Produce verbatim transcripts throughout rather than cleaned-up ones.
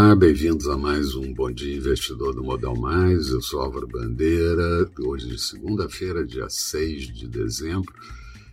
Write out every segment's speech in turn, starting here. Olá, bem-vindos a mais um Bom Dia Investidor do Modal Mais. Eu sou Álvaro Bandeira, hoje é segunda-feira, dia seis de dezembro,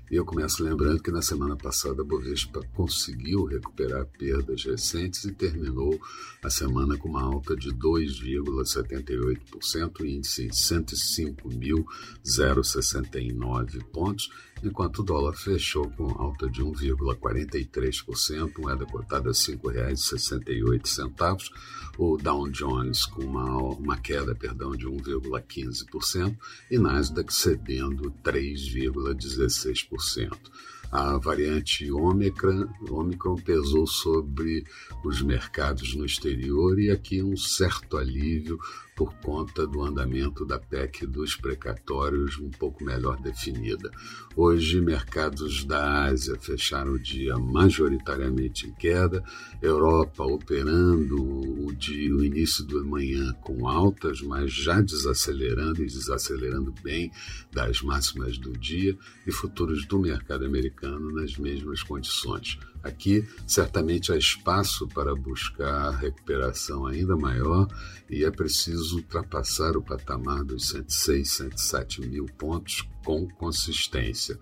e eu começo lembrando que na semana passada a Bovespa conseguiu recuperar perdas recentes e terminou a semana com uma alta de dois vírgula setenta e oito por cento, índice em cento e cinco mil, zero sessenta e nove pontos, enquanto o dólar fechou com alta de um vírgula quarenta e três por cento, moeda cotada a cinco reais e sessenta e oito centavos, o Dow Jones com uma, uma queda perdão, de um vírgula quinze por cento e Nasdaq cedendo três vírgula dezesseis por cento. A variante Ômicron, Ômicron pesou sobre os mercados no exterior e aqui um certo alívio por conta do andamento da P E C dos Precatórios um pouco melhor definida. Hoje, mercados da Ásia fecharam o dia majoritariamente em queda, Europa operando o, dia, o início da manhã com altas, mas já desacelerando e desacelerando bem das máximas do dia, e futuros do mercado americano nas mesmas condições. Aqui, certamente, há espaço para buscar recuperação ainda maior e é preciso ultrapassar o patamar dos cento e seis, cento e sete mil pontos com consistência.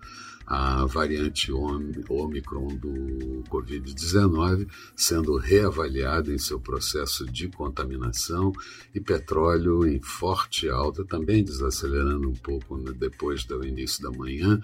A variante Ômicron do covid dezenove sendo reavaliada em seu processo de contaminação e petróleo em forte alta, também desacelerando um pouco depois do início da manhã,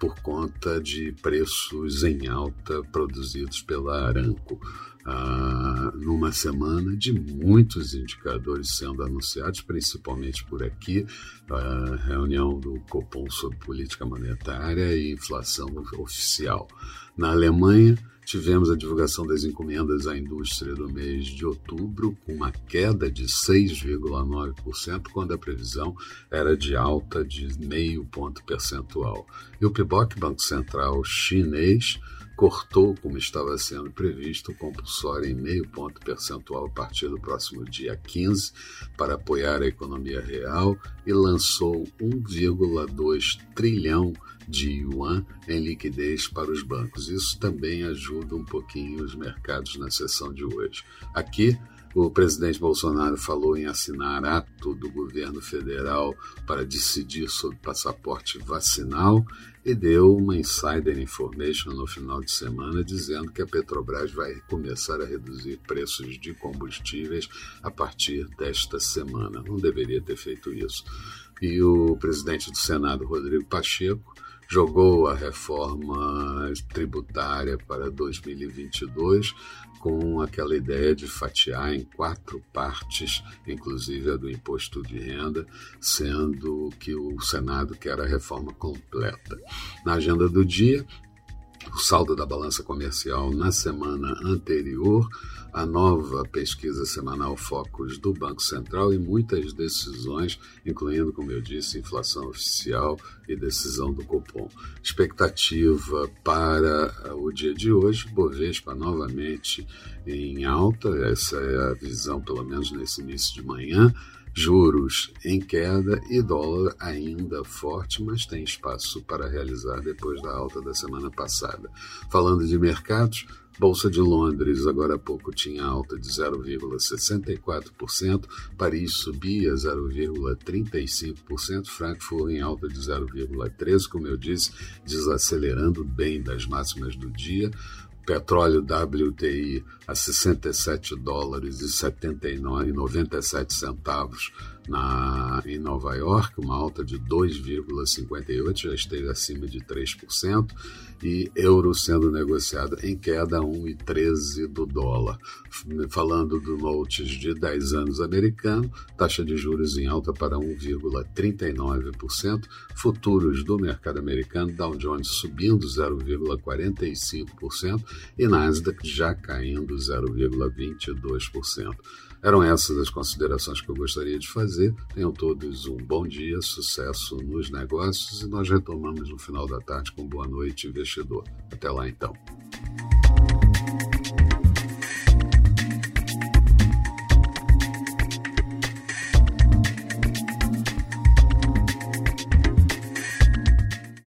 por conta de preços em alta produzidos pela Aramco. Ah, numa semana de muitos indicadores sendo anunciados, principalmente por aqui, a reunião do Copom sobre política monetária e inflação oficial. Na Alemanha, tivemos a divulgação das encomendas à indústria do mês de outubro, com uma queda de seis vírgula nove por cento, quando a previsão era de alta de meio ponto percentual. E o PIBOK, Banco Central Chinês, cortou, como estava sendo previsto, o compulsório em meio ponto percentual a partir do próximo dia quinze para apoiar a economia real e lançou um vírgula dois trilhão de yuan em liquidez para os bancos. Isso também ajuda um pouquinho os mercados na sessão de hoje. Aqui, o presidente Bolsonaro falou em assinar ato do governo federal para decidir sobre passaporte vacinal e deu uma insider information no final de semana dizendo que a Petrobras vai começar a reduzir preços de combustíveis a partir desta semana. Não deveria ter feito isso. E o presidente do Senado, Rodrigo Pacheco, jogou a reforma tributária para dois mil e vinte e dois com aquela ideia de fatiar em quatro partes, inclusive a do imposto de renda, sendo que o Senado quer a reforma completa. Na agenda do dia, o saldo da balança comercial na semana anterior, a nova pesquisa semanal Focus do Banco Central e muitas decisões, incluindo, como eu disse, inflação oficial e decisão do Copom. Expectativa para o dia de hoje, Bovespa novamente em alta, essa é a visão, pelo menos nesse início de manhã, juros em queda e dólar ainda forte, mas tem espaço para realizar depois da alta da semana passada. Falando de mercados, Bolsa de Londres agora há pouco tinha alta de zero vírgula sessenta e quatro por cento, Paris subia zero vírgula trinta e cinco por cento, Frankfurt em alta de zero vírgula treze por cento, como eu disse, desacelerando bem das máximas do dia. Petróleo W T I a sessenta e sete dólares e noventa e sete centavos na, em Nova York, uma alta de dois vírgula cinquenta e oito por cento, já esteve acima de três por cento, e euro sendo negociado em queda a um vírgula treze do dólar. Falando do notes de dez anos americano, taxa de juros em alta para um vírgula trinta e nove por cento, futuros do mercado americano, Dow Jones subindo zero vírgula quarenta e cinco por cento e Nasdaq já caindo zero vírgula vinte e dois por cento. Eram essas as considerações que eu gostaria de fazer. Tenham todos um bom dia, sucesso nos negócios e nós retomamos no final da tarde com boa noite, investidor. Até lá então.